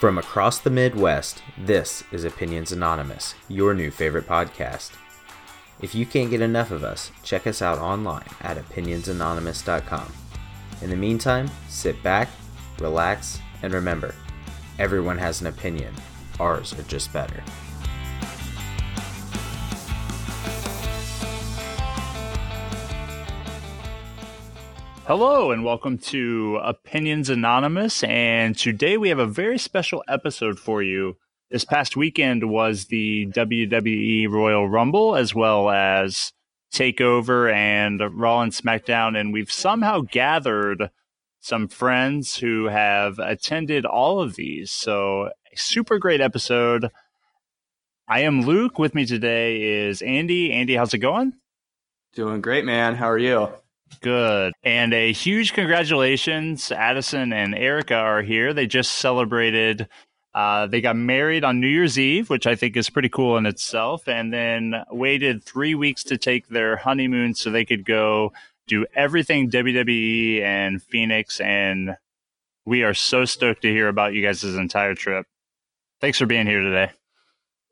From across the Midwest, this is Opinions Anonymous, your new favorite podcast. If you can't get enough of us, check us out online at opinionsanonymous.com. In the meantime, sit back, relax, and remember, everyone has an opinion. Ours are just better. Hello and welcome to Opinions Anonymous, and today we have a very special episode for you. This past weekend was the WWE Royal Rumble, as well as TakeOver and Raw and SmackDown, and we've somehow gathered some friends who have attended all of these, so a super great episode. I am Luke. With me today is Andy. Andy, how's it going? Doing great, man. How are you? Good. And a huge congratulations. Addison and Erica are here. They just celebrated. They got married on New Year's Eve, which I think is pretty cool in itself, and then waited 3 weeks to take their honeymoon so they could go do everything WWE and Phoenix. And we are so stoked to hear about you guys' entire trip. Thanks for being here today.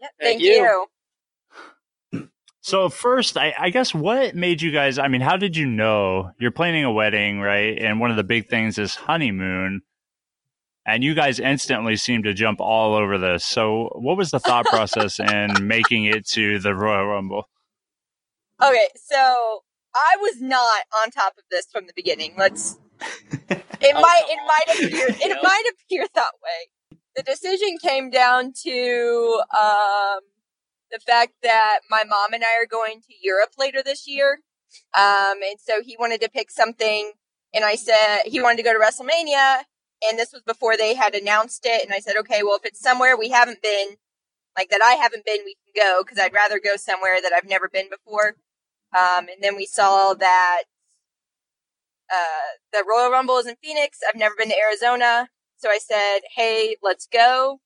Yep, thank you. So first, I guess what made you guys, I mean, how did you know you're planning a wedding, right? And one of the big things is honeymoon, and you guys instantly seem to jump all over this. So what was the thought process in making it to the Royal Rumble? Okay, so I was not on top of this from the beginning. It might appear that way. The decision came down to the fact that my mom and I are going to Europe later this year. And so he wanted to pick something, and I said he wanted to go to WrestleMania, and this was before they had announced it. And I said, okay, well, if it's somewhere we haven't been, like that I haven't been, we can go, because I'd rather go somewhere that I've never been before. And then we saw that the Royal Rumble is in Phoenix. I've never been to Arizona. So I said, hey, let's go.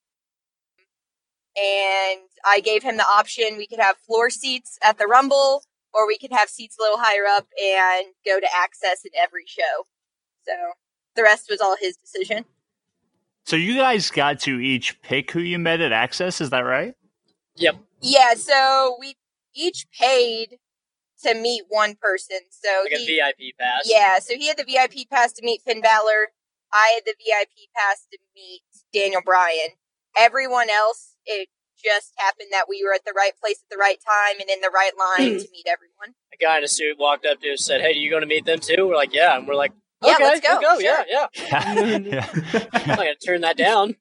And I gave him the option, we could have floor seats at the Rumble, or we could have seats a little higher up and go to access at every show. So the rest was all his decision. So you guys got to each pick who you met at access, is that right? Yep. Yeah, so we each paid to meet one person. So like a VIP pass? Yeah, so he had the VIP pass to meet Finn Balor. I had the VIP pass to meet Daniel Bryan. Everyone else, it just happened that we were at the right place at the right time and in the right line to meet everyone. A guy in a suit walked up to us, said, hey, are you going to meet them too? We're like, yeah. And we're like, okay, yeah, let's go. Sure. Yeah. I'm not going to turn that down.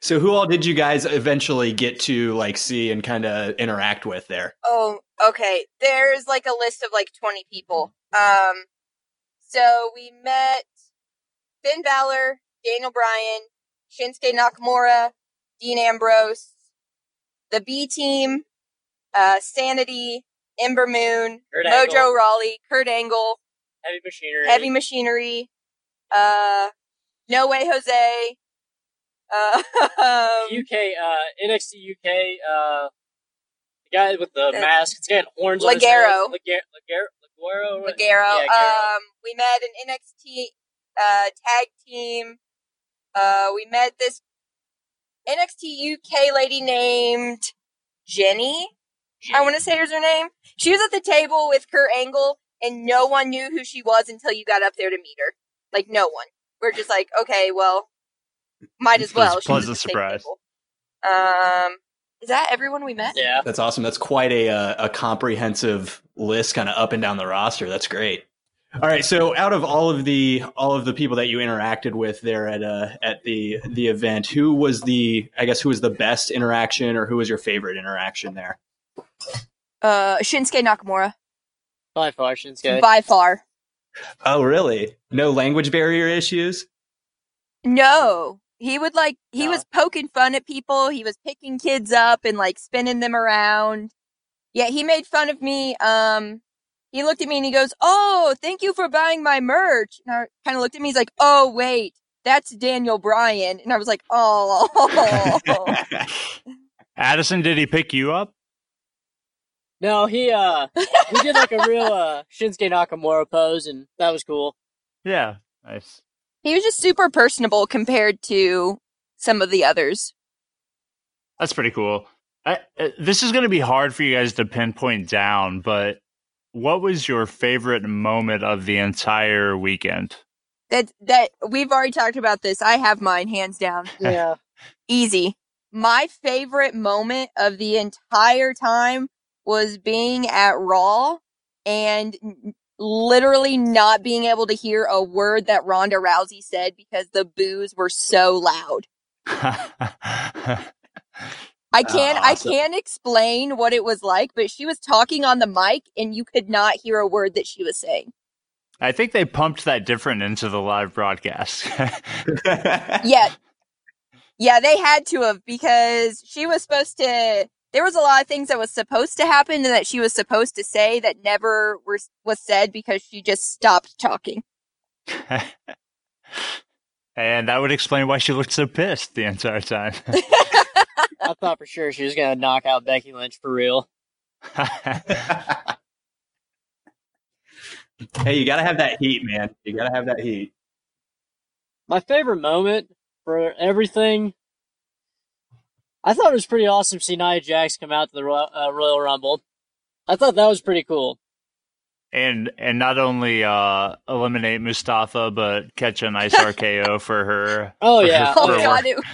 So who all did you guys eventually get to like see and kind of interact with there? Oh, okay. There's like a list of like 20 people. So we met Finn Balor, Daniel Bryan, Shinsuke Nakamura, Dean Ambrose, the B Team, Sanity, Ember Moon, Mojo Rawley, Kurt Angle, Heavy Machinery, No Way Jose, NXT UK, the guy with the mask, it's got horns on his head. Ligero. We met an NXT tag team. We met this NXT UK lady named Jenny. I want to say is her name. She was at the table with Kurt Angle, and no one knew who she was until you got up there to meet her. Like, no one. We're just like, okay, well, might as well. Pleasant surprise. Is that everyone we met? Yeah. That's awesome. That's quite a comprehensive list, kind of up and down the roster. That's great. All right, so out of all of the people that you interacted with there at the event, who was the best interaction, or who was your favorite interaction there? Shinsuke Nakamura. By far, Shinsuke. By far. Oh, really? No language barrier issues? No. He was poking fun at people. He was picking kids up and like spinning them around. Yeah, he made fun of me. He looked at me and he goes, oh, thank you for buying my merch. And I kind of looked at me. He's like, oh, wait, that's Daniel Bryan. And I was like, oh. Addison, did he pick you up? No, he did like a real Shinsuke Nakamura pose, and that was cool. Yeah, nice. He was just super personable compared to some of the others. That's pretty cool. This is going to be hard for you guys to pinpoint down, but what was your favorite moment of the entire weekend? That we've already talked about this. I have mine, hands down. Yeah. Easy. My favorite moment of the entire time was being at Raw and literally not being able to hear a word that Ronda Rousey said because the boos were so loud. I can't explain what it was like, but she was talking on the mic and you could not hear a word that she was saying. I think they pumped that different into the live broadcast. Yeah, they had to have, because she was supposed to, there was a lot of things that was supposed to happen and that she was supposed to say that never was said because she just stopped talking. And that would explain why she looked so pissed the entire time. I thought for sure she was going to knock out Becky Lynch for real. Hey, you got to have that heat, man. You got to have that heat. My favorite moment for everything, I thought it was pretty awesome to see Nia Jax come out to the Royal Rumble. I thought that was pretty cool. And not only eliminate Mustafa, but catch a nice RKO for her. Oh, yeah.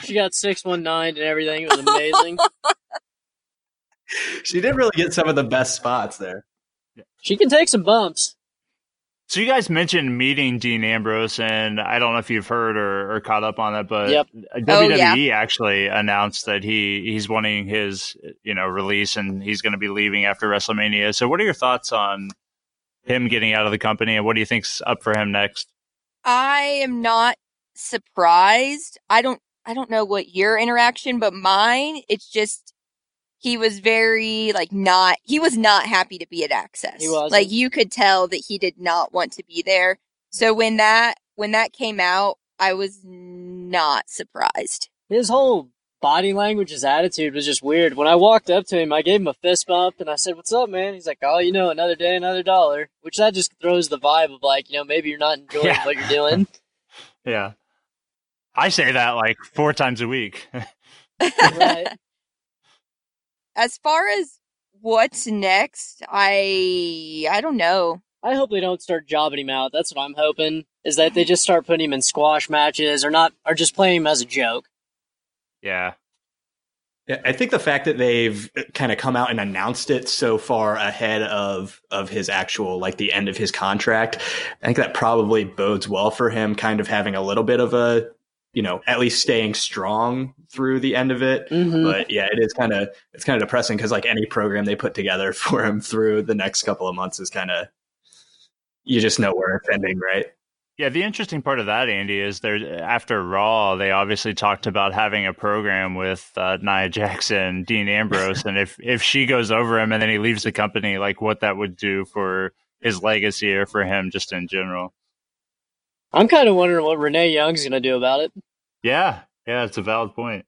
She got 619 and everything. It was amazing. She did really get some of the best spots there. She can take some bumps. So you guys mentioned meeting Dean Ambrose, and I don't know if you've heard or caught up on it, but WWE actually announced that he's wanting his release, and he's going to be leaving after WrestleMania. So what are your thoughts on him getting out of the company, and what do you think's up for him next? I am not surprised. I don't know what your interaction, but mine, it's just he was very he was not happy to be at Access. He wasn't. Like, you could tell that he did not want to be there. So when that came out, I was not surprised. His whole body language, his attitude was just weird. When I walked up to him, I gave him a fist bump and I said, "What's up, man?" He's like, "Oh, another day, another dollar," which that just throws the vibe of maybe you're not enjoying what you're doing. Yeah. I say that 4 times a week. Right. As far as what's next, I don't know. I hope they don't start jobbing him out. That's what I'm hoping, is that they just start putting him in squash matches or just playing him as a joke. Yeah. I think the fact that they've kind of come out and announced it so far ahead of his actual, the end of his contract, I think that probably bodes well for him kind of having a little bit of a, at least staying strong through the end of it. Mm-hmm. But yeah, it's kind of depressing because any program they put together for him through the next couple of months is kind of, you just know where it's ending, right? Yeah, the interesting part of that, Andy, is after Raw, they obviously talked about having a program with Nia Jax, Dean Ambrose, and if she goes over him and then he leaves the company, what that would do for his legacy or for him just in general. I'm kind of wondering what Renee Young's going to do about it. Yeah, it's a valid point.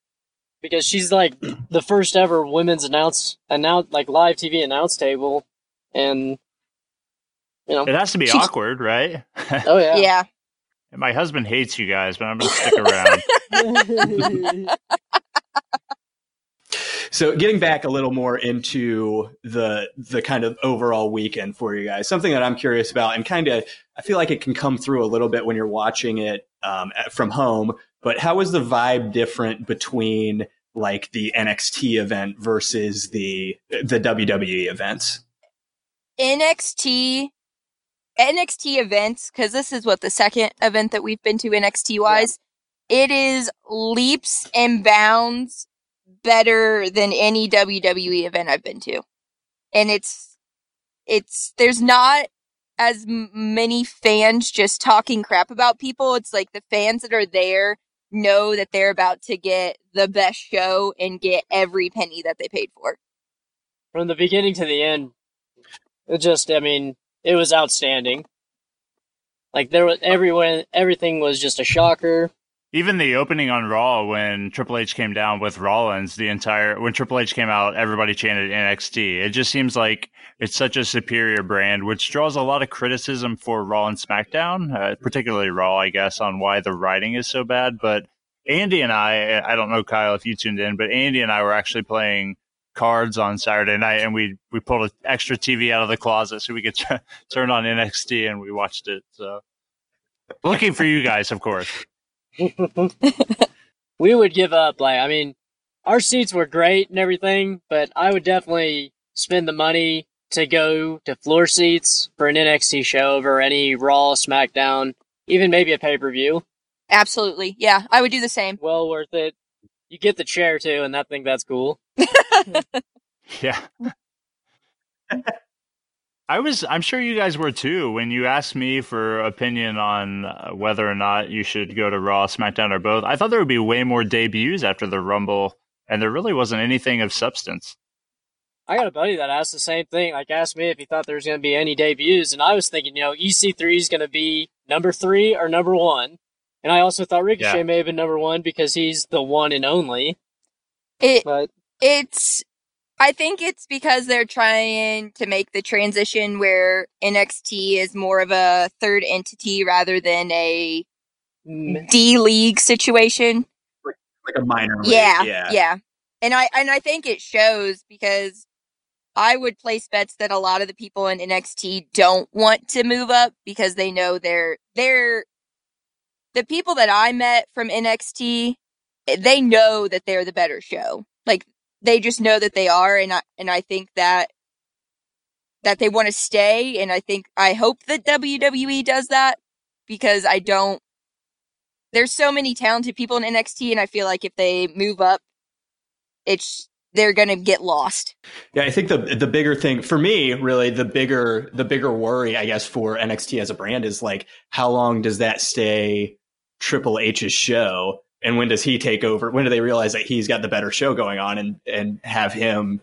Because she's the first ever women's live TV announce table, and... It has to be awkward, right? Oh, yeah. Yeah. And my husband hates you guys, but I'm going to stick around. So getting back a little more into the kind of overall weekend for you guys, something that I'm curious about, and kind of, I feel like it can come through a little bit when you're watching it from home, but how was the vibe different between the NXT event versus the WWE events? NXT events, because this is the second event that we've been to NXT wise. It is leaps and bounds better than any WWE event I've been to, and it's there's not as many fans just talking crap about people. It's the fans that are there know that they're about to get the best show and get every penny that they paid for from the beginning to the end. It just, it was outstanding. There was everything was just a shocker. Even the opening on Raw when Triple H came down with Rollins, when Triple H came out, everybody chanted NXT. It just seems like it's such a superior brand, which draws a lot of criticism for Raw and SmackDown, particularly Raw, I guess, on why the writing is so bad. But Andy and I don't know, Kyle, if you tuned in, but Andy and I were actually playing cards on Saturday night, and we pulled an extra TV out of the closet so we could turn on NXT, and we watched it. So, looking for you guys, of course. We would give up. I mean, our seats were great and everything, but I would definitely spend the money to go to floor seats for an NXT show over any Raw, SmackDown, even maybe a pay-per-view. Absolutely. Yeah, I would do the same. Well worth it. You get the chair, too, and I think that's cool. Yeah. I'm sure you guys were, too, when you asked me for opinion on whether or not you should go to Raw, SmackDown, or both. I thought there would be way more debuts after the Rumble, and there really wasn't anything of substance. I got a buddy that asked the same thing. Asked me if he thought there was going to be any debuts, and I was thinking, EC3 is going to be number 3 or number 1. And I also thought Ricochet may have been number 1 because he's the one and only. I think it's because they're trying to make the transition where NXT is more of a third entity rather than a D-League situation. Like a minor league. Yeah. And I think it shows because I would place bets that a lot of the people in NXT don't want to move up because they know they're the people that I met from NXT, they know that they're the better show. Like, they just know that they are, and I think that they want to stay, and I hope that WWE does that because there's so many talented people in NXT, and I feel like if they move up, they're going to get lost. Yeah, I think the bigger thing for me, really, the bigger worry, I guess, for NXT as a brand is like, how long does that stay Triple H's show? And when does he take over? When do they realize that he's got the better show going on and have him,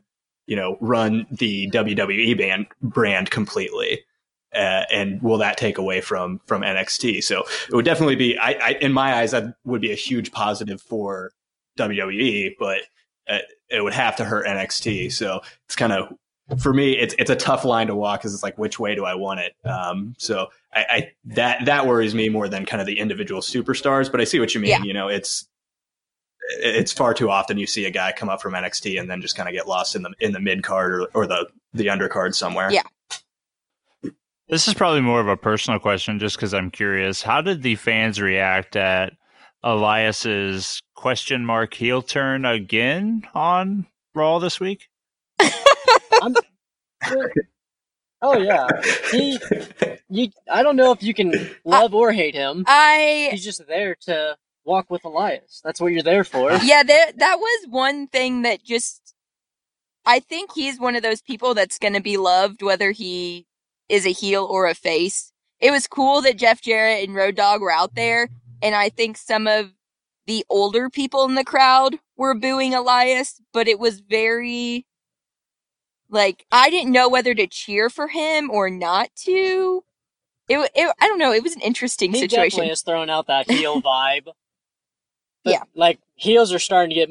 run the WWE brand completely? And will that take away from NXT? So it would definitely be, in my eyes, that would be a huge positive for WWE, but it would have to hurt NXT. So it's kind of, for me, it's a tough line to walk because it's like, which way do I want it? So that worries me more than kind of the individual superstars, but I see what you mean. Yeah. It's far too often you see a guy come up from NXT and then just kind of get lost in the mid card or the undercard somewhere. Yeah. This is probably more of a personal question just because I'm curious. How did the fans react at Elias's .. heel turn again on Raw this week? Oh yeah, I don't know if you can love or hate him. He's just there to walk with Elias. That's what you're there for. Yeah, that was one thing that I think he's one of those people that's going to be loved whether he is a heel or a face. It was cool that Jeff Jarrett and Road Dogg were out there. And I think some of the older people in the crowd were booing Elias, but it was very, I didn't know whether to cheer for him or not to. I don't know. It was an interesting situation. He definitely has thrown out that heel vibe. But, yeah. Heels are starting to get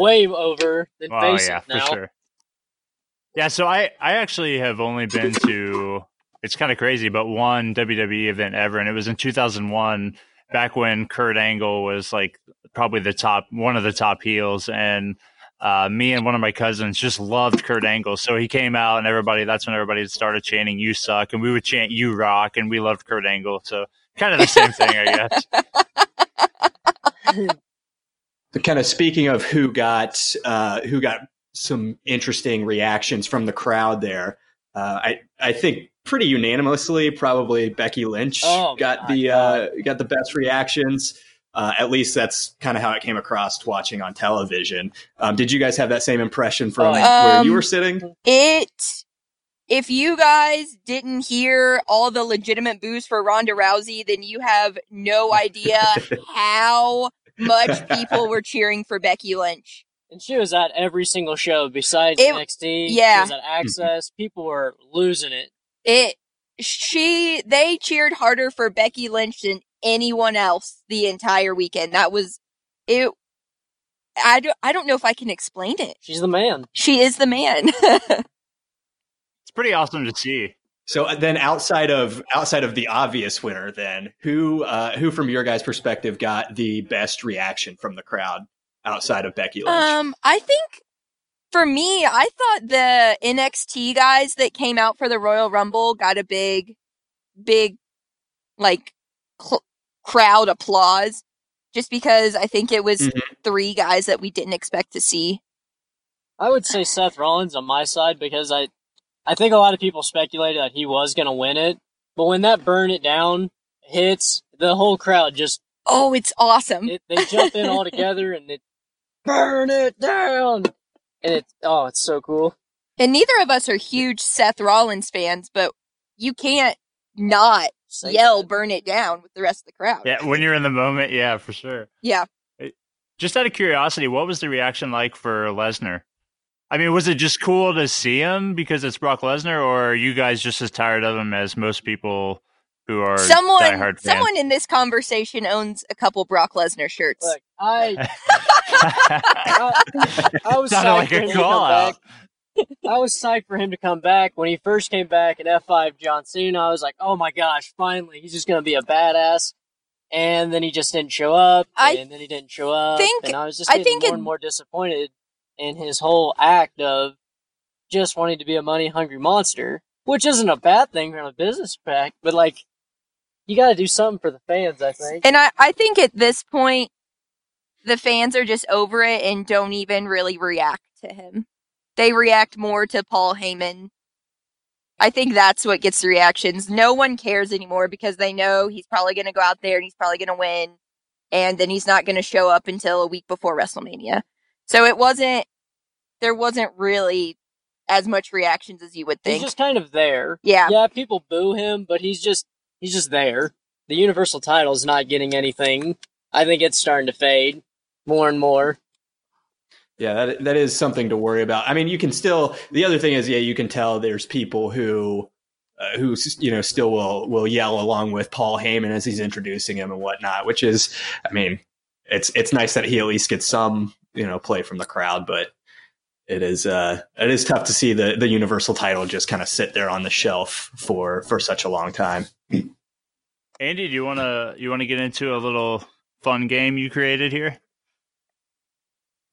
way over than faces now. For sure. Yeah, so I actually have only been to... It's kind of crazy, but one WWE event ever, and it was in 2001, back when Kurt Angle was probably one of the top heels, and me and one of my cousins just loved Kurt Angle, so he came out, and that's when everybody started chanting "You suck," and we would chant "You rock," and we loved Kurt Angle, so kind of the same thing, I guess. So kind of speaking of who got some interesting reactions from the crowd there, I think. Pretty unanimously, probably Becky Lynch got the best reactions. At least that's kind of how it came across watching on television. Did you guys have that same impression from where you were sitting? If you guys didn't hear all the legitimate boos for Ronda Rousey, then you have no idea how much people were cheering for Becky Lynch. And she was at every single show besides NXT. Yeah. She was at Access. People were losing it. They cheered harder for Becky Lynch than anyone else the entire weekend. That was it. I don't know if I can explain it. She is the man. It's pretty awesome to see. So then, outside of the obvious winner, then who from your guys' perspective got the best reaction from the crowd outside of Becky Lynch? I think for me, I thought the NXT guys that came out for the Royal Rumble got a big like crowd applause, just because I think it was three guys that we didn't expect to see. I would say Seth Rollins on my side, because I think a lot of people speculated that he was going to win it, but when that burn it down hits, the whole crowd just... Oh, it's awesome. They jump in all together and they burn it down. And it's so cool. And neither of us are huge Seth Rollins fans, but you can't not yell burn it down with the rest of the crowd. Yeah, when you're in the moment, yeah, for sure. Yeah. Just out of curiosity, what was the reaction like for Lesnar? I mean, was it just cool to see him because it's Brock Lesnar, or are you guys just as tired of him as most people who are diehard fans? Someone in this conversation owns a couple Brock Lesnar shirts. Look, I was psyched for him to come back. I was psyched for him to come back. When he first came back at F5 John Cena, I was like, oh my gosh, finally, he's just going to be a badass. And then he just didn't show up, and I was just getting more and more disappointed in his whole act of just wanting to be a money-hungry monster, which isn't a bad thing from a business pack, but, like, you got to do something for the fans, I think. And I think at this point, the fans are just over it and don't even really react to him. They react more to Paul Heyman. I think that's what gets the reactions. No one cares anymore because they know he's probably going to go out there and he's probably going to win, and then he's not going to show up until a week before WrestleMania. So there wasn't really as much reactions as you would think. He's just kind of there. Yeah. Yeah, people boo him, but he's just there. The Universal title's not getting anything. I think it's starting to fade more and more. Yeah, that is something to worry about. I mean, you can still, the other thing is, yeah, you can tell there's people who you know, still will yell along with Paul Heyman as he's introducing him and whatnot, which is, I mean, it's nice that he at least gets some, you know, play from the crowd, but it is tough to see the Universal title just kind of sit there on the shelf for such a long time. Andy, do you want to get into a little fun game you created here?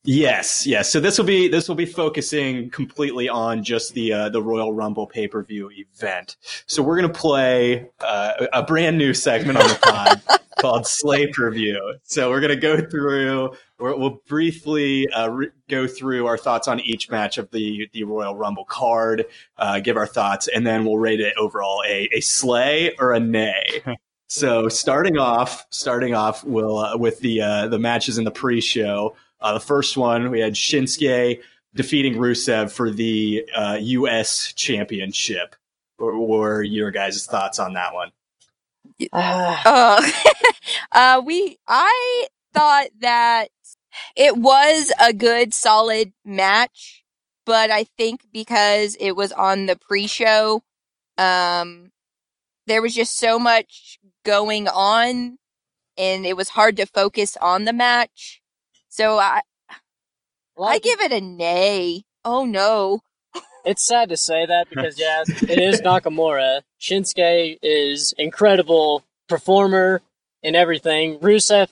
Yes. So this will be focusing completely on just the Royal Rumble pay-per-view event. So we're going to play a brand new segment on the pod called Slate Review. So we're going to go through, we'll briefly go through our thoughts on each match of the Royal Rumble card, give our thoughts, and then we'll rate it overall a slay or a nay. So starting off, we'll with the matches in the pre-show. The first one, we had Shinsuke defeating Rusev for the U.S. Championship. What were your guys' thoughts on that one? I thought that it was a good, solid match, but I think because it was on the pre-show, there was just so much going on, and it was hard to focus on the match. So I give it a nay. Oh, no. It's sad to say that because, yeah, it is Nakamura. Shinsuke is incredible performer and everything. Rusev,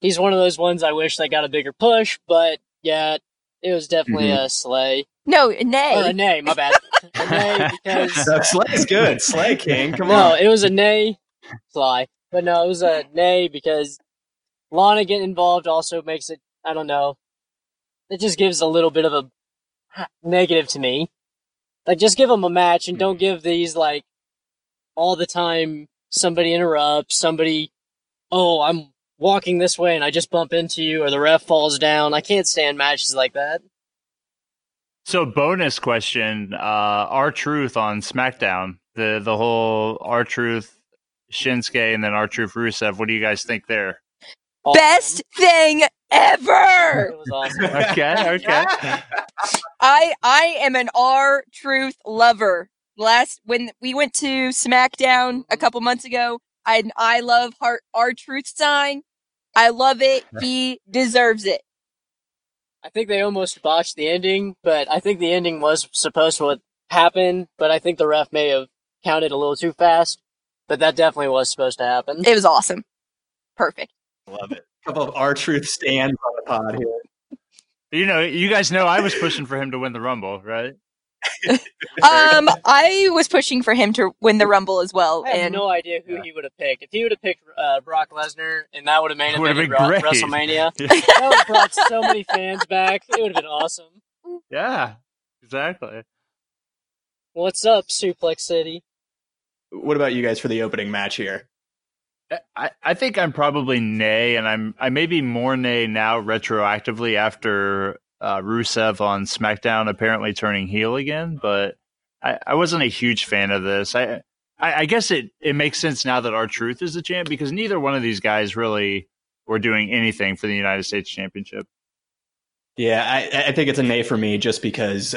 he's one of those ones I wish they got a bigger push, but, yeah, it was definitely a slay. No, a nay. Or a nay, my bad. A nay because... No, slay's good. Slay king, come on. No, it was a nay. Sly. But no, it was a nay because... Lana getting involved also makes it, I don't know, it just gives a little bit of a negative to me. Like, just give them a match and don't give these, like, all the time somebody interrupts, somebody, oh, I'm walking this way and I just bump into you, or the ref falls down. I can't stand matches like that. So, bonus question, R-Truth on SmackDown, the whole R-Truth Shinsuke and then R-Truth Rusev, what do you guys think there? Awesome. Best thing ever. It was awesome. Okay. I am an R-Truth lover. When we went to SmackDown a couple months ago, I had an I love R-Truth sign. I love it. He deserves it. I think they almost botched the ending, but I think the ending was supposed to happen, but I think the ref may have counted a little too fast, but that definitely was supposed to happen. It was awesome. Perfect. Love it. A couple of R-Truth stands on the pod here. You know, you guys know I was pushing for him to win the Rumble, right? I was pushing for him to win the Rumble as well. I have no idea who he would have picked. If he would have picked Brock Lesnar, and that would have made it been great. WrestleMania, that would have brought so many fans back. It would have been awesome. Yeah, exactly. What's up, Suplex City? What about you guys for the opening match here? I think I'm probably nay, and I may be more nay now retroactively after Rusev on SmackDown apparently turning heel again, but I wasn't a huge fan of this. I guess it makes sense now that R-Truth is the champ, because neither one of these guys really were doing anything for the United States Championship. Yeah, I think it's a nay for me just because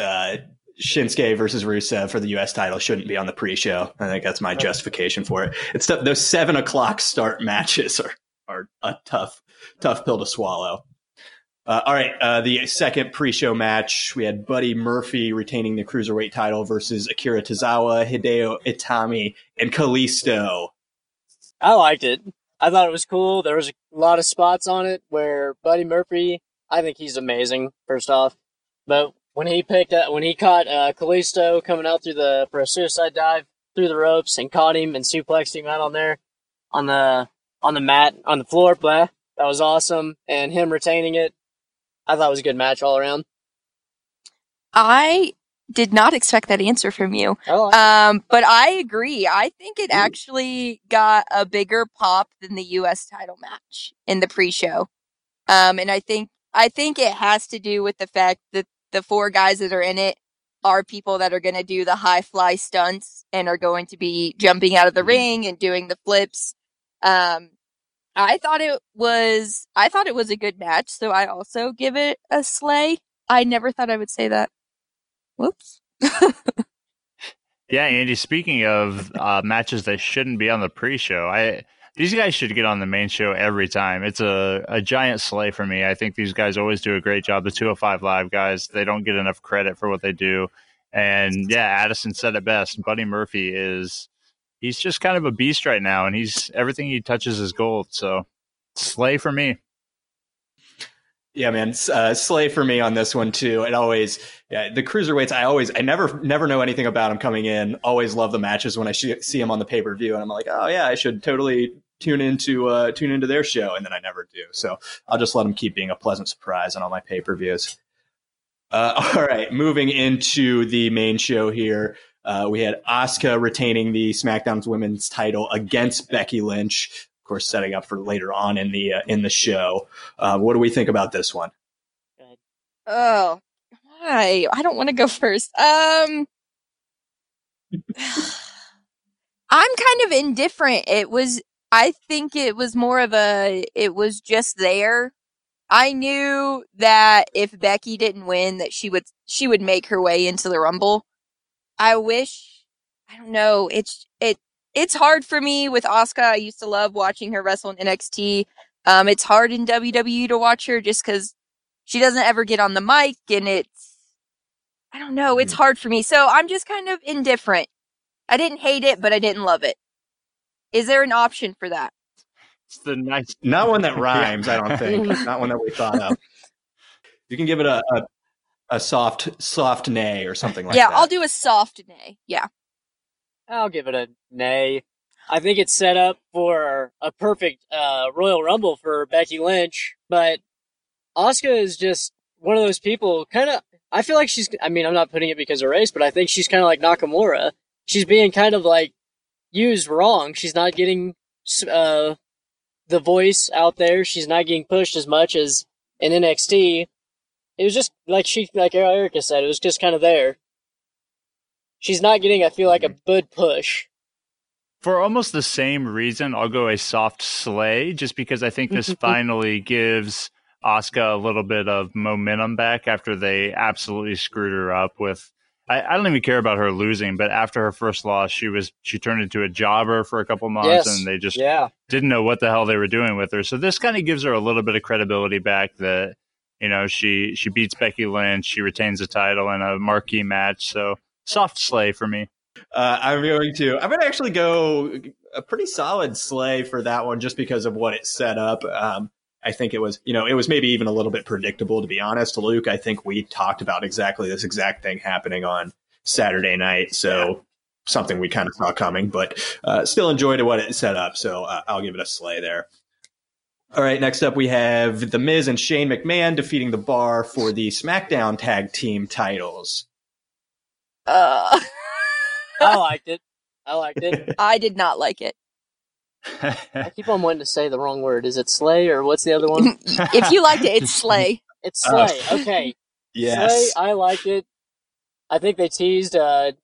Shinsuke versus Rusev for the U.S. title shouldn't be on the pre-show. I think that's my justification for it. It's tough. Those 7 o'clock start matches are a tough pill to swallow. All right. The second pre-show match, we had Buddy Murphy retaining the Cruiserweight title versus Akira Tozawa, Hideo Itami, and Kalisto. I liked it. I thought it was cool. There was a lot of spots on it where Buddy Murphy, I think he's amazing, first off. But when he caught Kalisto coming out for a suicide dive through the ropes and caught him and suplexed him out on there on the mat, on the floor, blah, that was awesome. And him retaining it, I thought it was a good match all around. I did not expect that answer from you. Oh, but I agree. I think it actually got a bigger pop than the U.S. title match in the pre-show. And I think it has to do with the fact that the four guys that are in it are people that are going to do the high fly stunts and are going to be jumping out of the ring and doing the flips. I thought it was a good match, so I also give it a slay. I never thought I would say that. Whoops. Yeah, Andy, speaking of matches that shouldn't be on the pre-show, these guys should get on the main show every time. It's a giant slay for me. I think these guys always do a great job. The 205 Live guys, they don't get enough credit for what they do. And yeah, Addison said it best. Buddy Murphy He's just kind of a beast right now, and everything he touches is gold. So, slay for me. Yeah, man, slay for me on this one too. It always, the cruiserweights. I never know anything about them coming in. Always love the matches when I see them on the pay per view, and I'm like, oh yeah, I should totally tune into their show, and then I never do. So I'll just let them keep being a pleasant surprise on all my pay per views. All right, moving into the main show here. We had Asuka retaining the SmackDown's women's title against Becky Lynch, of course, setting up for later on in the show. What do we think about this one? Oh, hi. I don't want to go first. I'm kind of indifferent. It was just there. I knew that if Becky didn't win, that she would make her way into the Rumble. I don't know. It's hard for me with Asuka. I used to love watching her wrestle in NXT. It's hard in WWE to watch her just because she doesn't ever get on the mic, and I don't know. It's hard for me. So I'm just kind of indifferent. I didn't hate it, but I didn't love it. Is there an option for that? It's not one that rhymes, I don't think. Not one that we thought of. You can give it a soft nay or something like that. Yeah, I'll do a soft nay. Yeah. I'll give it a nay. I think it's set up for a perfect Royal Rumble for Becky Lynch, but Asuka is just one of those people, I feel like I'm not putting it because of race, but I think she's kind of like Nakamura. She's being kind of like used wrong. She's not getting the voice out there. She's not getting pushed as much as in NXT. It was just, like Erica said, it was just kind of there. She's not getting, I feel like, a good push. For almost the same reason, I'll go a soft slay, just because I think this finally gives Asuka a little bit of momentum back after they absolutely screwed her up with... I don't even care about her losing, but after her first loss, she turned into a jobber for a couple months, and they just didn't know what the hell they were doing with her. So this kind of gives her a little bit of credibility back that... You know, she beats Becky Lynch. She retains the title in a marquee match. So soft slay for me. I'm going to actually go a pretty solid slay for that one just because of what it set up. I think it was, it was maybe even a little bit predictable, to be honest, Luke. I think we talked about exactly this exact thing happening on Saturday night. So something we kind of saw coming, but still enjoyed what it set up. So I'll give it a slay there. All right, next up we have The Miz and Shane McMahon defeating The Bar for the SmackDown Tag Team titles. I liked it. I did not like it. I keep on wanting to say the wrong word. Is it slay or what's the other one? If you liked it, it's slay. It's slay. Okay. Yes. Slay, I liked it. I think they teased a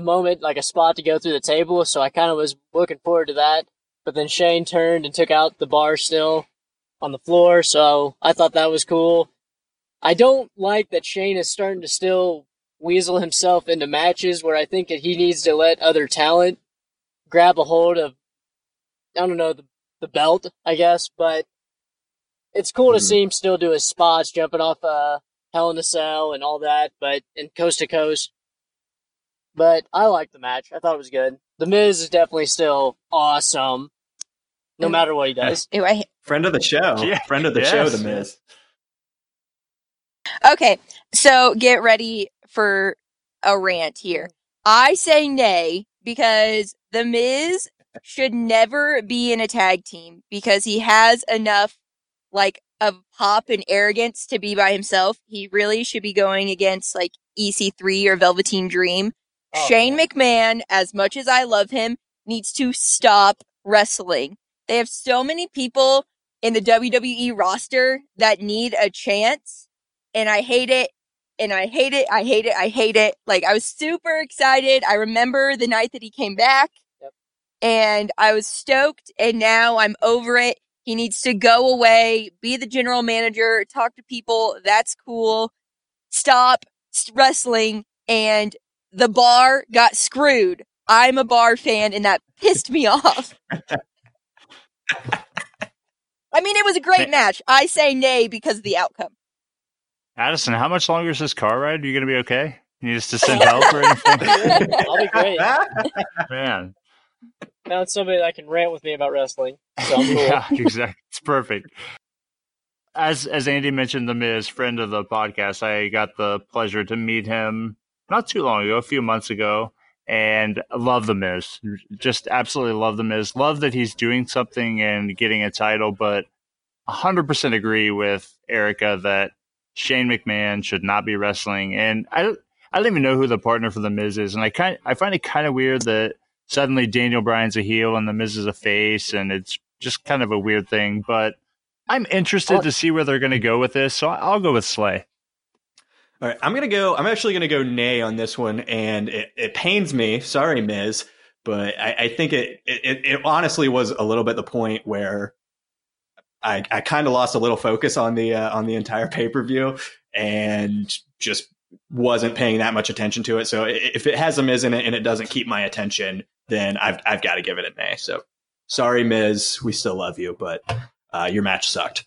moment, like a spot to go through the table, so I kind of was looking forward to that. But then Shane turned and took out The Bar still on the floor, so I thought that was cool. I don't like that Shane is starting to still weasel himself into matches where I think that he needs to let other talent grab a hold of, the belt, I guess. But it's cool to see him still do his spots, jumping off Hell in a Cell and all that, but in coast to coast. But I liked the match. I thought it was good. The Miz is definitely still awesome, no matter what he does. Friend of the show. Yeah. Friend of the show, The Miz. Okay, so get ready for a rant here. I say nay because The Miz should never be in a tag team because he has enough, of pop and arrogance to be by himself. He really should be going against, EC3 or Velveteen Dream. Oh. Shane McMahon, as much as I love him, needs to stop wrestling. They have so many people in the WWE roster that need a chance, and I hate it, and I hate it. I was super excited. I remember the night that he came back, and I was stoked, and now I'm over it. He needs to go away, be the general manager, talk to people. That's cool. Stop wrestling, and The Bar got screwed. I'm a Bar fan, and that pissed me off. I mean, it was a great match. I say nay because of the outcome. Addison, how much longer is this car ride? Are you going to be okay? You need us to send help or anything? I'll be great. Man. Found somebody that can rant with me about wrestling. So I'm cool. Yeah, exactly. It's perfect. As Andy mentioned, The Miz, friend of the podcast, I got the pleasure to meet him not too long ago, a few months ago, and love The Miz. Just absolutely love The Miz. Love that he's doing something and getting a title, but 100% agree with Erica that Shane McMahon should not be wrestling. And I don't even know who the partner for The Miz is. And I find it kind of weird that suddenly Daniel Bryan's a heel and The Miz is a face, and it's just kind of a weird thing. But I'm interested to see where they're going to go with this, so I'll go with slay. All right, I'm actually going to go nay on this one, and it pains me. Sorry, Miz, but I think it honestly was a little bit the point where I kind of lost a little focus on the entire pay-per-view and just wasn't paying that much attention to it. So if it has a Miz in it and it doesn't keep my attention, then I've got to give it a nay. So sorry, Miz, we still love you, but your match sucked.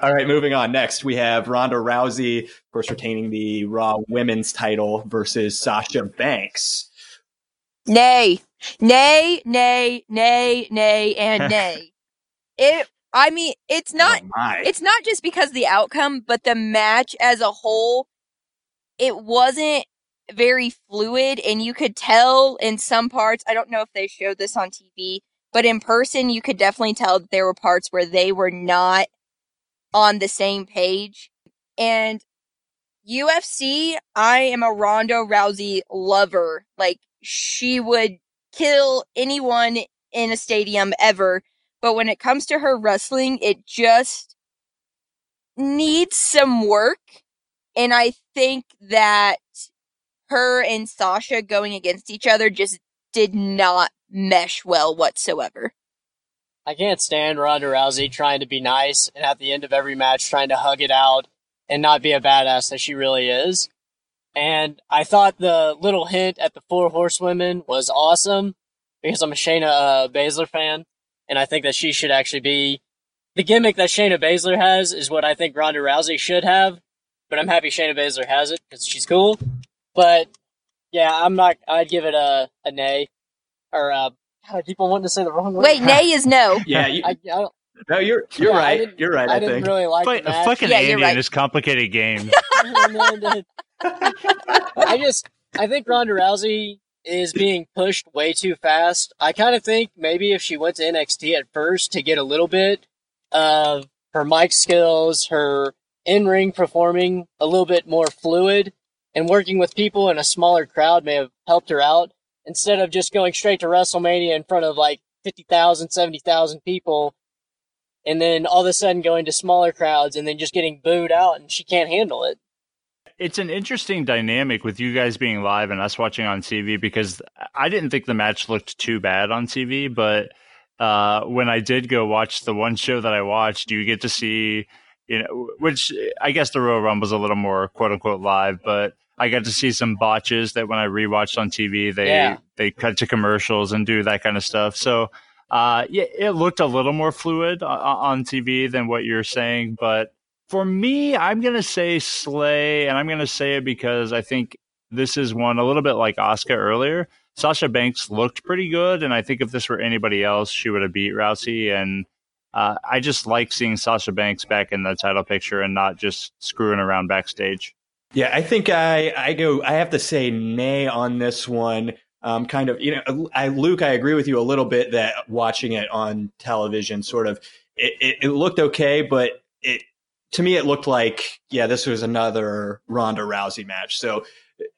All right, moving on. Next, we have Ronda Rousey, of course, retaining the Raw Women's title versus Sasha Banks. Nay, nay, nay, nay, nay, and nay. It's not. Oh, it's not just because of the outcome, but the match as a whole, it wasn't very fluid, and you could tell in some parts. I don't know if they showed this on TV. But in person, you could definitely tell that there were parts where they were not on the same page. And UFC, I am a Ronda Rousey lover. She would kill anyone in a stadium ever. But when it comes to her wrestling, it just needs some work. And I think that her and Sasha going against each other just did not mesh well whatsoever. I can't stand Ronda Rousey trying to be nice and at the end of every match trying to hug it out and not be a badass that she really is. And I thought the little hint at the Four Horsewomen was awesome because I'm a Shayna Baszler fan, and I think that she should actually be... The gimmick that Shayna Baszler has is what I think Ronda Rousey should have, but I'm happy Shayna Baszler has it because she's cool. But Yeah, I'm not. I'd give it a nay. Or I keep on wanting to say the wrong word. Wait, nay is no. Yeah, you're right. I didn't really like the match. Fucking yeah, Andy right. Is complicated game. I think Ronda Rousey is being pushed way too fast. I kind of think maybe if she went to NXT at first to get a little bit of her mic skills, her in-ring performing a little bit more fluid, and working with people in a smaller crowd may have helped her out, instead of just going straight to WrestleMania in front of like 50,000, 70,000 people, and then all of a sudden going to smaller crowds and then just getting booed out, and she can't handle it. It's an interesting dynamic with you guys being live and us watching on TV, because I didn't think the match looked too bad on TV, but when I did go watch the one show that I watched, you get to see, you know, which I guess the Royal Rumble is a little more quote unquote live, but I got to see some botches that when I rewatched on TV, they cut to commercials and do that kind of stuff. So yeah, it looked a little more fluid on TV than what you're saying, but for me, I'm going to say slay, and I'm going to say it because I think this is one a little bit like Asuka earlier. Sasha Banks looked pretty good, and I think if this were anybody else, she would have beat Rousey. And I just like seeing Sasha Banks back in the title picture and not just screwing around backstage. Yeah, I think I have to say nay on this one. Kind of, you know, Luke, I agree with you a little bit that watching it on television sort of it looked okay, but it. To me, it looked like, yeah, this was another Ronda Rousey match. So,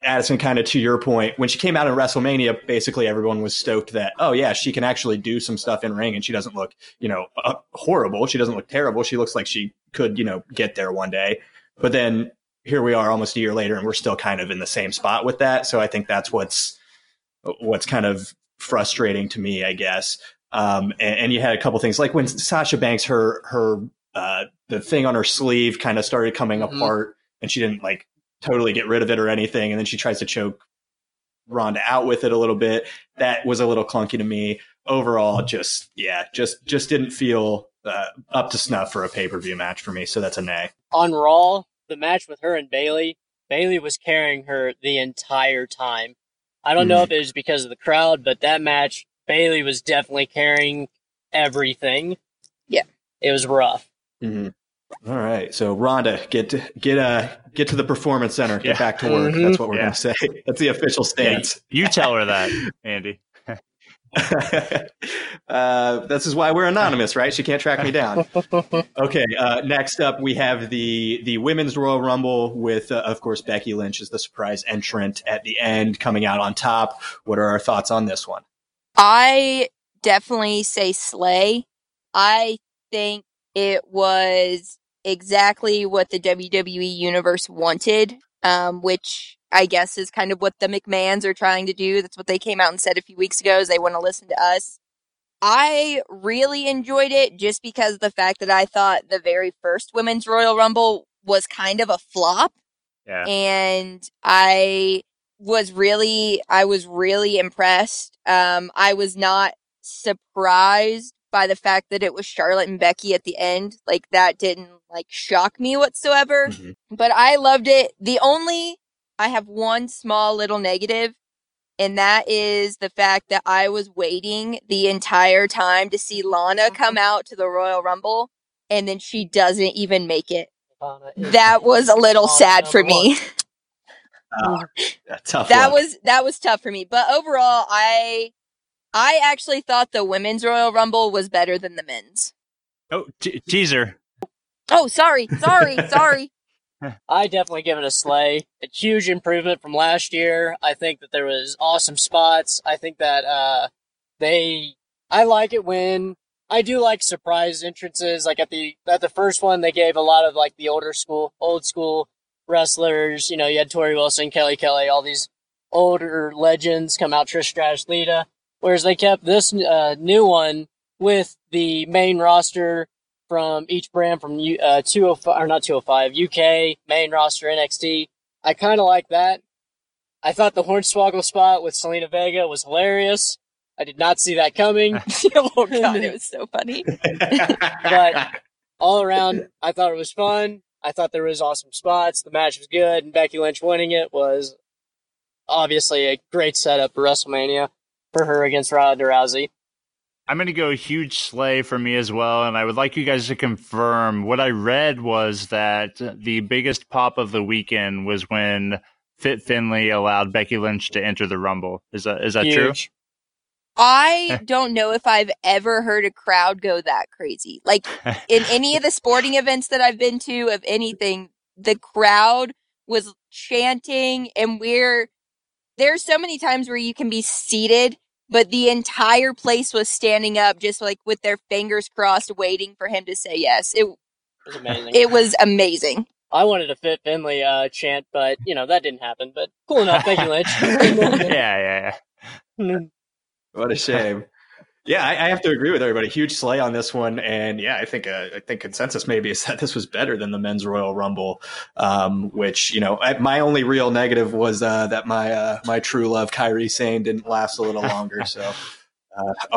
Addison, kind of to your point, when she came out in WrestleMania, basically everyone was stoked that, oh, yeah, she can actually do some stuff in ring and she doesn't look, you know, horrible. She doesn't look terrible. She looks like she could, you know, get there one day. But then here we are almost a year later and we're still kind of in the same spot with that. So I think that's what's kind of frustrating to me, I guess. And you had a couple things like when Sasha Banks, the thing on her sleeve kind of started coming apart and she didn't like totally get rid of it or anything. And then she tries to choke Ronda out with it a little bit. That was a little clunky to me overall. Just didn't feel up to snuff for a pay-per-view match for me. So that's a nay. On Raw, the match with her and Bayley was carrying her the entire time. I don't know if it was because of the crowd, but that match, Bayley was definitely carrying everything. Yeah. It was rough. Mm-hmm. All right, so Ronda, get to the performance center, get back to work. That's what we're going to say. That's the official stance. Yeah. You tell her that, Andy. This is why we're anonymous, right? She can't track me down. Okay, next up we have the Women's Royal Rumble with, of course, Becky Lynch is the surprise entrant at the end, coming out on top. What are our thoughts on this one? I definitely say slay. I think it was exactly what the WWE Universe wanted, which I guess is kind of what the McMahons are trying to do. That's what they came out and said a few weeks ago, is they want to listen to us. I really enjoyed it just because of the fact that I thought the very first Women's Royal Rumble was kind of a flop. Yeah. And I was really impressed. I was not surprised by the fact that it was Charlotte and Becky at the end. Like, that didn't shock me whatsoever. Mm-hmm. But I loved it. I have one small little negative, and that is the fact that I was waiting the entire time to see Lana come out to the Royal Rumble, and then she doesn't even make it. That was a little sad for me. That was tough for me. But overall, I actually thought the Women's Royal Rumble was better than the men's. Oh, teaser. Oh, sorry. I definitely give it a slay. A huge improvement from last year. I think that there was awesome spots. I think that I like it when I do like surprise entrances. Like at the first one, they gave a lot of like the old school wrestlers. You know, you had Tori Wilson, Kelly, all these older legends come out. Trish Stratus, Lita. Whereas they kept this new one with the main roster from each brand from 205, or not 205, UK, main roster, NXT. I kind of like that. I thought the Hornswoggle spot with Selena Vega was hilarious. I did not see that coming. Oh, God, it was so funny. But all around, I thought it was fun. I thought there was awesome spots. The match was good, and Becky Lynch winning it was obviously a great setup for WrestleMania for her against Ronda Rousey. I'm going to go a huge slay for me as well, and I would like you guys to confirm. What I read was that the biggest pop of the weekend was when Fit Finlay allowed Becky Lynch to enter the Rumble. Is that true? I don't know if I've ever heard a crowd go that crazy. Like, in any of the sporting events that I've been to, of anything, the crowd was chanting, and there's so many times where you can be seated, but the entire place was standing up, just like with their fingers crossed, waiting for him to say yes. It was amazing. It was amazing. I wanted to Fit Finlay chant, but, that didn't happen. But cool enough, thank you, Lynch. Yeah. What a shame. Yeah, I have to agree with everybody. Huge slay on this one. And yeah, I think consensus maybe is that this was better than the Men's Royal Rumble, which, my only real negative was that my true love, Kairi Sane, didn't last a little longer. So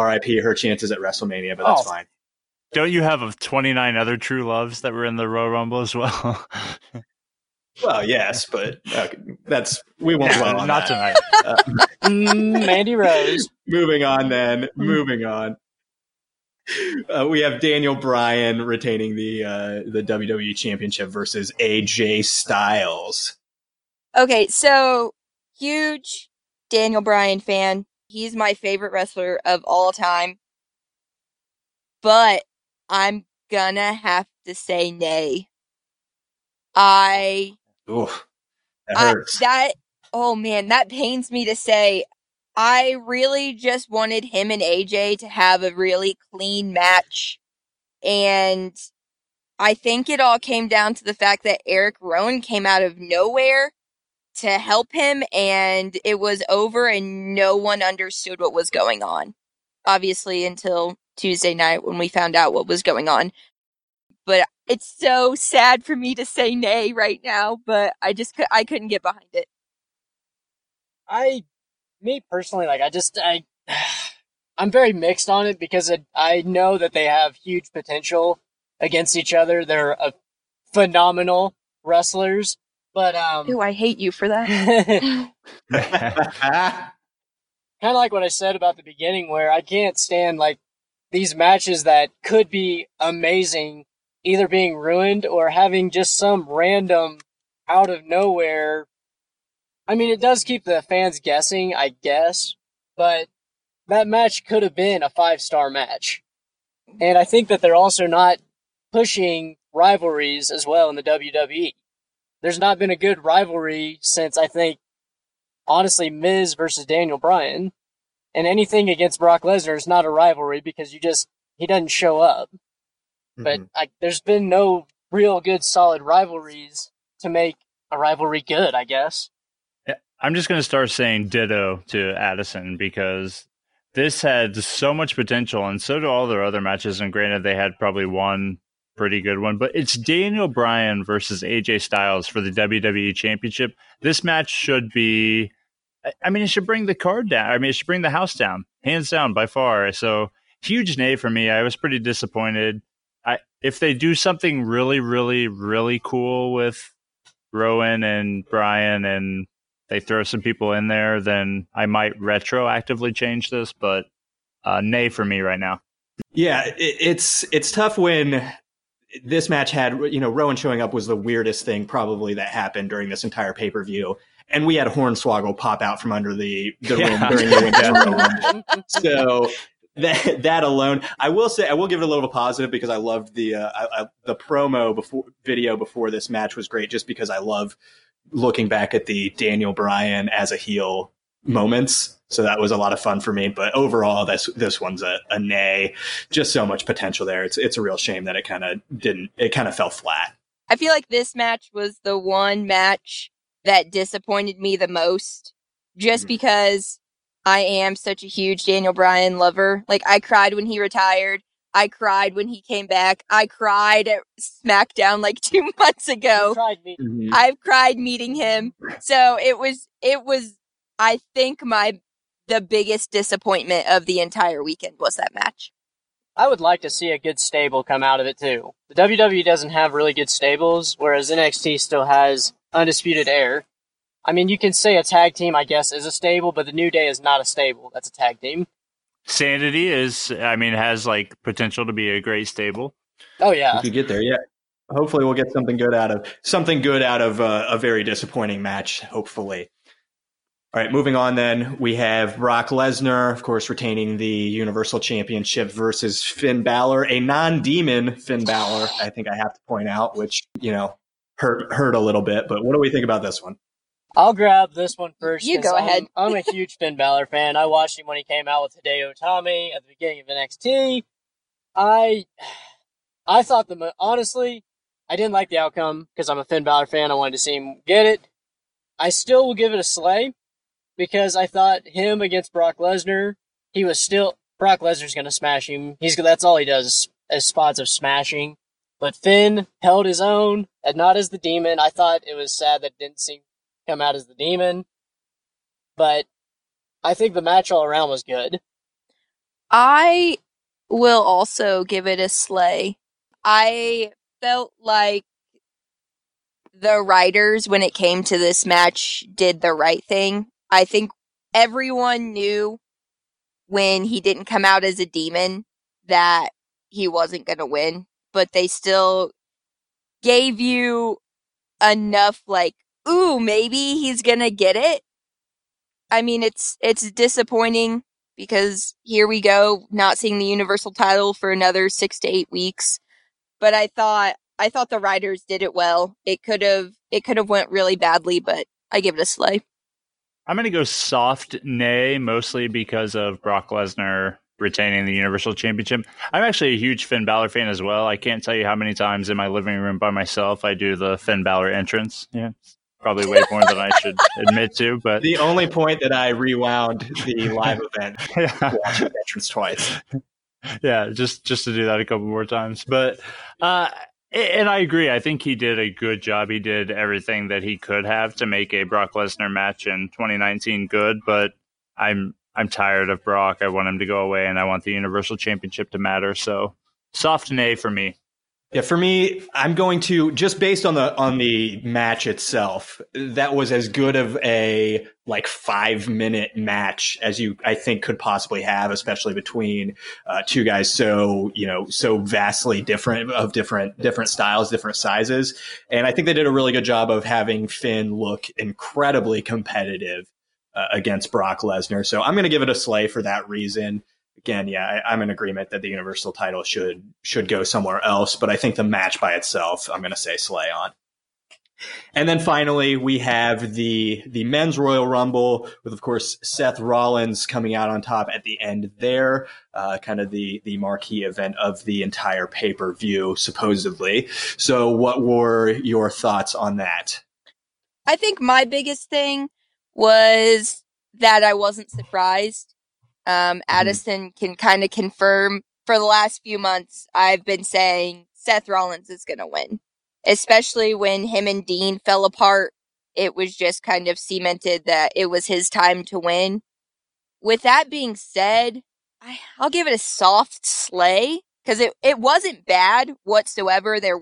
RIP her chances at WrestleMania, but that's fine. Don't you have 29 other true loves that were in the Royal Rumble as well? Well, yes, but we won't dwell on that. Not tonight. Mandy Rose. Moving on. We have Daniel Bryan retaining the WWE Championship versus AJ Styles. Okay, so huge Daniel Bryan fan. He's my favorite wrestler of all time. But I'm gonna have to say nay. Oof, that hurts. Oh man, that pains me to say. I really just wanted him and AJ to have a really clean match. And I think it all came down to the fact that Eric Rowan came out of nowhere to help him, and it was over and no one understood what was going on. Obviously, until Tuesday night when we found out what was going on. But it's so sad for me to say nay right now, but I couldn't get behind it. I'm very mixed on it because I know that they have huge potential against each other. They're phenomenal wrestlers, but Ooh, I hate you for that. Kind of like what I said about the beginning, where I can't stand these matches that could be amazing either being ruined or having just some random out of nowhere. I mean, it does keep the fans guessing, I guess, but that match could have been a 5-star match. And I think that they're also not pushing rivalries as well in the WWE. There's not been a good rivalry since, I think, honestly, Miz versus Daniel Bryan. And anything against Brock Lesnar is not a rivalry because he doesn't show up. But there's been no real good, solid rivalries to make a rivalry good, I guess. I'm just going to start saying ditto to Addison because this had so much potential, and so do all their other matches. And granted, they had probably one pretty good one, but it's Daniel Bryan versus AJ Styles for the WWE Championship. This match should be, it should bring the card down. It should bring the house down, hands down by far. So huge nay for me. I was pretty disappointed. If they do something really, really, really cool with Rowan and Bryan and they throw some people in there, then I might retroactively change this, but nay for me right now. Yeah, it's tough when this match had, Rowan showing up was the weirdest thing probably that happened during this entire pay-per-view. And we had Hornswoggle pop out from under the room during the window. So... That alone, I will give it a little positive because I loved the promo video before this match was great, just because I love looking back at the Daniel Bryan as a heel moments. So that was a lot of fun for me. But overall, this one's a nay. Just so much potential there. It's a real shame that it kind of didn't. It kind of fell flat. I feel like this match was the one match that disappointed me the most, just because I am such a huge Daniel Bryan lover. I cried when he retired. I cried when he came back. I cried at SmackDown 2 months ago. I've cried meeting him. So it was, I think, the biggest disappointment of the entire weekend was that match. I would like to see a good stable come out of it too. The WWE doesn't have really good stables, whereas NXT still has Undisputed Era. I mean, you can say a tag team, I guess, is a stable, but the New Day is not a stable. That's a tag team. Sanity is, I mean, has like potential to be a great stable. Oh yeah, if you get there, yeah. Hopefully, we'll get something good out of a very disappointing match. Hopefully. All right, moving on. Then we have Brock Lesnar, of course, retaining the Universal Championship versus Finn Balor, a non-demon Finn Balor. I think I have to point out, which you know hurt a little bit. But what do we think about this one? I'll grab this one first. You go ahead. I'm a huge Finn Balor fan. I watched him when he came out with Hideo Itami at the beginning of NXT. I thought the honestly, I didn't like the outcome because I'm a Finn Balor fan. I wanted to see him get it. I still will give it a slay because I thought him against Brock Lesnar, he was still Brock Lesnar's going to smash him. That's all he does is spots of smashing. But Finn held his own and not as the demon. I thought it was sad that it didn't seem come out as the demon, but I think the match all around was good. I will also give it a slay. I felt like the writers, when it came to this match, did the right thing. I think everyone knew when he didn't come out as a demon that he wasn't going to win, but they still gave you enough, like, ooh, maybe he's gonna get it. I mean, it's disappointing because here we go, not seeing the Universal title for another 6 to 8 weeks. But I thought the writers did it well. It could have went really badly, but I give it a slay. I'm gonna go soft nay, mostly because of Brock Lesnar retaining the Universal Championship. I'm actually a huge Finn Balor fan as well. I can't tell you how many times in my living room by myself I do the Finn Balor entrance. Yeah. Probably way more than I should admit to, but the only point that I rewound the live event, yeah. Watching the entrance twice. Yeah, just to do that a couple more times. But and I agree. I think he did a good job. He did everything that he could have to make a Brock Lesnar match in 2019 good. But I'm tired of Brock. I want him to go away, and I want the Universal Championship to matter. So soft nay for me. Yeah, for me, I'm going to just based on the match itself. That was as good of a 5-minute match as you I think could possibly have, especially between two guys so vastly different of different styles, different sizes, and I think they did a really good job of having Finn look incredibly competitive against Brock Lesnar. So I'm going to give it a slay for that reason. Again, yeah, I'm in agreement that the Universal title should go somewhere else, but I think the match by itself, I'm going to say slay on. And then finally, we have the men's Royal Rumble with, of course, Seth Rollins coming out on top at the end there, kind of the marquee event of the entire pay-per-view, supposedly. So what were your thoughts on that? I think my biggest thing was that I wasn't surprised. Addison can kind of confirm for the last few months, I've been saying Seth Rollins is going to win, especially when him and Dean fell apart. It was just kind of cemented that it was his time to win. With that being said, I'll give it a soft slay because it wasn't bad whatsoever. There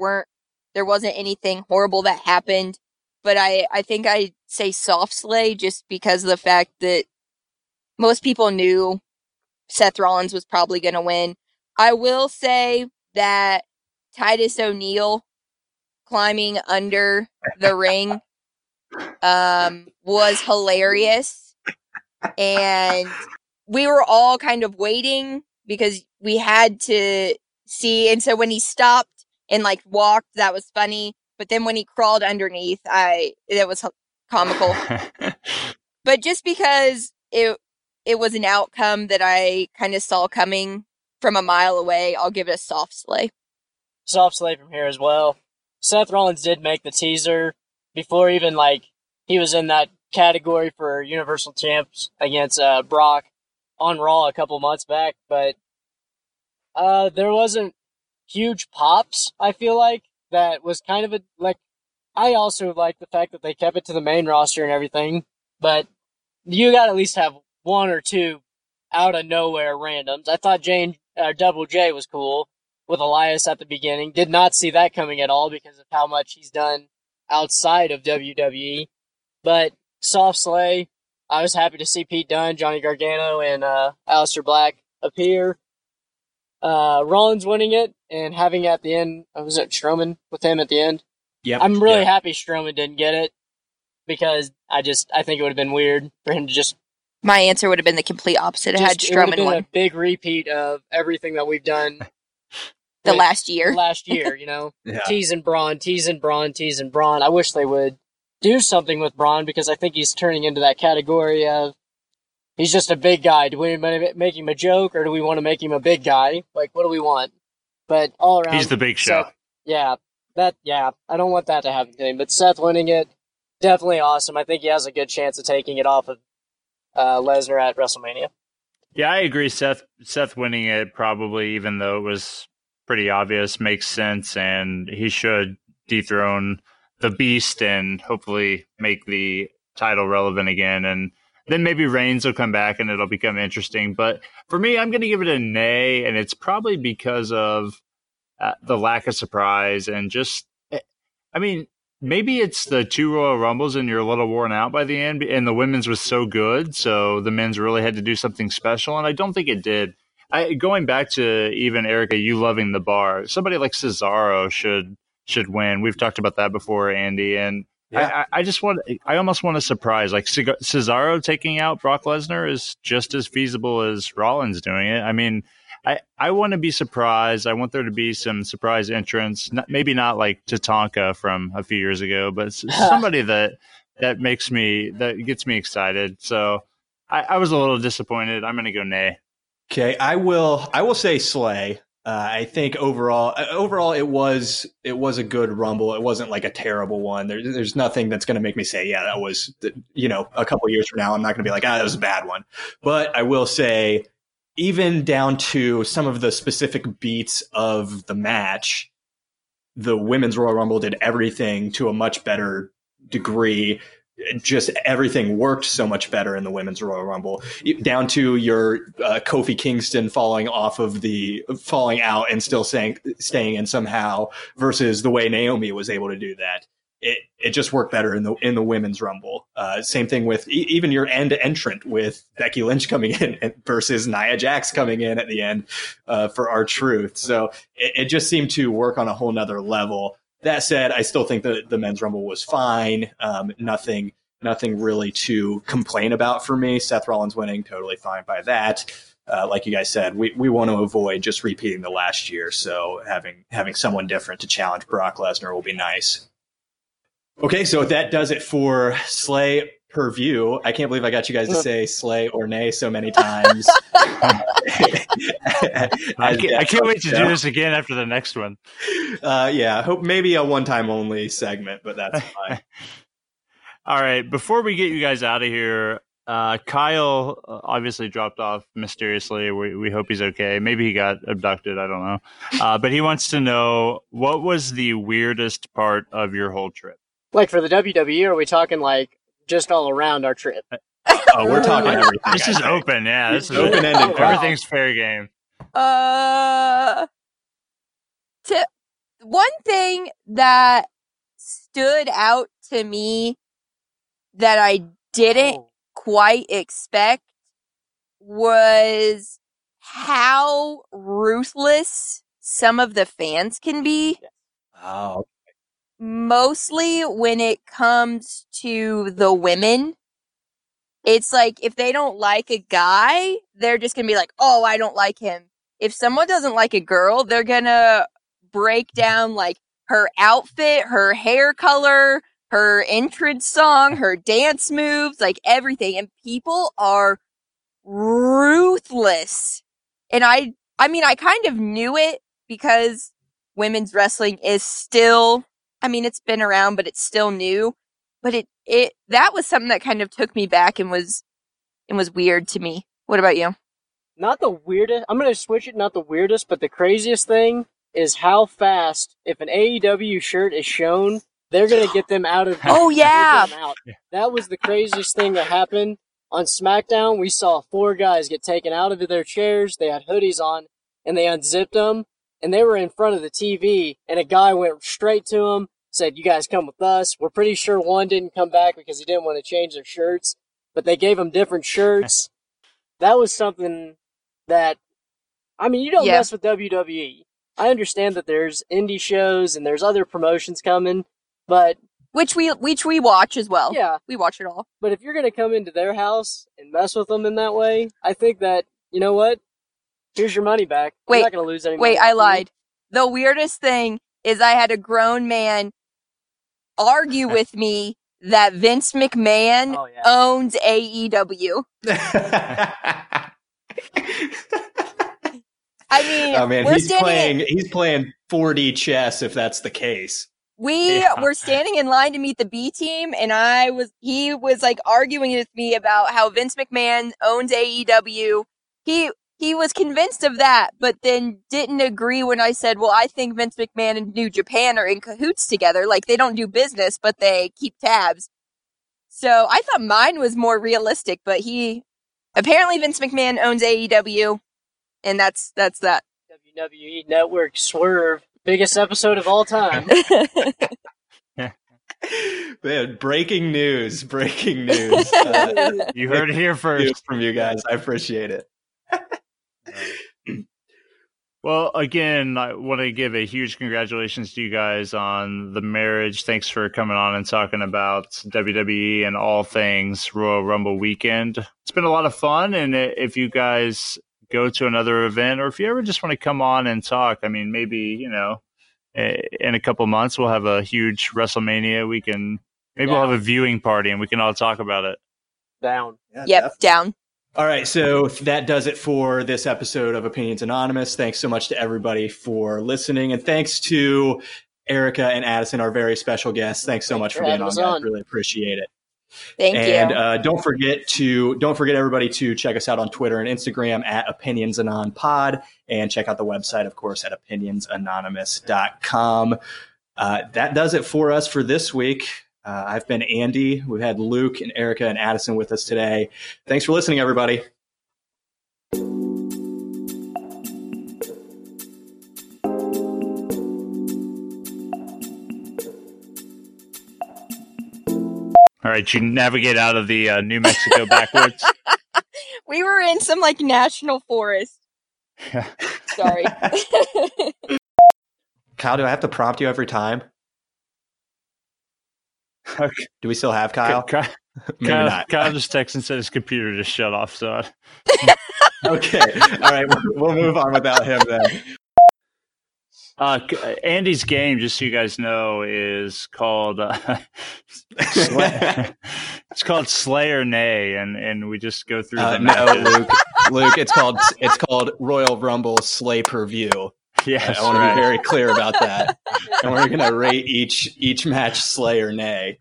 wasn't anything horrible that happened, but I think I say soft slay just because of the fact that most people knew Seth Rollins was probably going to win. I will say that Titus O'Neil climbing under the ring was hilarious. And we were all kind of waiting because we had to see. And so when he stopped and walked, that was funny. But then when he crawled underneath, that was comical. But just because it was an outcome that I kind of saw coming from a mile away. I'll give it a soft slay. Soft slay from here as well. Seth Rollins did make the teaser before even he was in that category for Universal Champs against Brock on Raw a couple months back, but there wasn't huge pops, I feel like. That was kind of I also like the fact that they kept it to the main roster and everything, but you got to at least have one or two out of nowhere randoms. I thought Double J was cool with Elias at the beginning. Did not see that coming at all because of how much he's done outside of WWE. But Soft Slay. I was happy to see Pete Dunne, Johnny Gargano, and Aleister Black appear. Rollins winning it and having at the end, was it Strowman with him at the end? Yep. I'm really happy Strowman didn't get it because I think it would have been weird for him to just. My answer would have been the complete opposite. It would have been a big repeat of everything that we've done. The last year. Last year, you know. Yeah. Teasing Braun. I wish they would do something with Braun because I think he's turning into that category of he's just a big guy. Do we make him a joke or do we want to make him a big guy? Like, what do we want? But all around. He's the big show. Seth, I don't want that to happen to him. But Seth winning it, definitely awesome. I think he has a good chance of taking it off of Lesnar at WrestleMania. Yeah, I agree. Seth winning it probably, even though it was pretty obvious, makes sense, and he should dethrone the Beast and hopefully make the title relevant again. And then maybe Reigns will come back and it'll become interesting. But for me, I'm going to give it a nay, and it's probably because of the lack of surprise and just, I mean, maybe it's the 2 Royal Rumbles and you're a little worn out by the end, and the women's was so good, so the men's really had to do something special, and I don't think it did. Going back to even, Erica, you loving the Bar, somebody like Cesaro should win. We've talked about that before, Andy, and yeah. I almost want a surprise. Like Cesaro taking out Brock Lesnar is just as feasible as Rollins doing it. I mean, I want to be surprised. I want there to be some surprise entrance. Maybe not like Tatanka from a few years ago, but somebody that gets me excited. So I was a little disappointed. I'm going to go nay. Okay, I will say Slay. I think overall it was a good Rumble. It wasn't like a terrible one. There's nothing that's going to make me say, yeah, that was, you know, a couple of years from now, I'm not going to be like, that was a bad one. But I will say, even down to some of the specific beats of the match, the Women's Royal Rumble did everything to a much better degree. Just everything worked so much better in the Women's Royal Rumble, down to your Kofi Kingston falling out and still staying in somehow, versus the way Naomi was able to do that. It just worked better in the Women's Rumble. Same thing with even your end entrant with Becky Lynch coming in versus Nia Jax coming in at the end for R-Truth. So it just seemed to work on a whole nother level. That said, I still think that the Men's Rumble was fine. Nothing really to complain about for me. Seth Rollins winning, totally fine by that. Like you guys said, we want to avoid just repeating the last year. So having someone different to challenge Brock Lesnar will be nice. Okay, so that does it for Slay per view. I can't believe I got you guys to say Slay or nay so many times. I can't wait to do this again after the next one. I hope maybe a one-time only segment, but that's fine. All right, before we get you guys out of here, Kyle obviously dropped off mysteriously. We hope he's okay. Maybe he got abducted. I don't know. But he wants to know, what was the weirdest part of your whole trip? Like for the WWE, are we talking like just all around our trip? Oh, we're talking everything. This is open, yeah. This is open-ended. Wow. Everything's fair game. One thing that stood out to me that I didn't quite expect was how ruthless some of the fans can be. Oh. Mostly when it comes to the women. It's like, if they don't like a guy, they're just going to be like, oh, I don't like him. If someone doesn't like a girl, they're going to break down like her outfit, her hair color, her entrance song, her dance moves, like everything. And people are ruthless. And I mean, I kind of knew it because women's wrestling is still, I mean, it's been around, but it's still new. But it that was something that kind of took me back and was weird to me. What about you? Not the weirdest. I'm going to switch it. Not the weirdest, but the craziest thing is how fast, if an AEW shirt is shown, they're going to get them out of. Oh, yeah. That was the craziest thing that happened on SmackDown. We saw 4 guys get taken out of their chairs. They had hoodies on, and they unzipped them, and they were in front of the TV, and a guy went straight to them. said, you guys come with us. We're pretty sure one didn't come back because he didn't want to change their shirts, but they gave them different shirts. That was something that, I mean, you don't mess with WWE. I understand that there's indie shows and there's other promotions coming, but... Which we watch as well. Yeah. We watch it all. But if you're going to come into their house and mess with them in that way, I think that, you know what? Here's your money back. Wait, you're not going to lose any money. Wait, I lied. The weirdest thing is I had a grown man argue with me that Vince McMahon owns AEW. I mean, he's playing 4D chess if that's the case. We were standing in line to meet the B Team, and he was like arguing with me about how Vince McMahon owns AEW. He was convinced of that, but then didn't agree when I said, well, I think Vince McMahon and New Japan are in cahoots together. Like, they don't do business, but they keep tabs. So I thought mine was more realistic, but apparently Vince McMahon owns AEW, and that's that. WWE Network Swerve. Biggest episode of all time. Man, breaking news. You heard it here first. From you guys. I appreciate it. Well, again, I want to give a huge congratulations to you guys on the marriage. Thanks for coming on and talking about WWE and all things Royal Rumble weekend. It's been a lot of fun, and if you guys... go to another event, or if you ever just want to come on and talk, I mean, maybe, you know, in a couple months we'll have a huge WrestleMania. We can we'll have a viewing party and we can all talk about it. Down. Yeah, yep, definitely. Down. All right, so that does it for this episode of Opinions Anonymous. Thanks so much to everybody for listening, and thanks to Erica and Addison, our very special guests. Thanks so much for being on. Really appreciate it. Thank you. And don't forget everybody to check us out on Twitter and Instagram at OpinionsAnonPod, and check out the website, of course, at opinionsanonymous.com. That does it for us for this week. I've been Andy. We've had Luke and Erica and Addison with us today. Thanks for listening, everybody. All right, you navigate out of the New Mexico backwards. We were in some, like, national forest. Sorry. Kyle, do I have to prompt you every time? Okay. Do we still have Kyle? Maybe not. Kyle just texted and said his computer just shut off. So. Okay. All right, we'll move on without him then. Andy's game, just so you guys know, is called it's called Slay or Nay, and we just go through the matches. No, Luke, it's called Royal Rumble Slay per View. Yes, I want to be very clear about that. And we're going to rate each match Slay or Nay.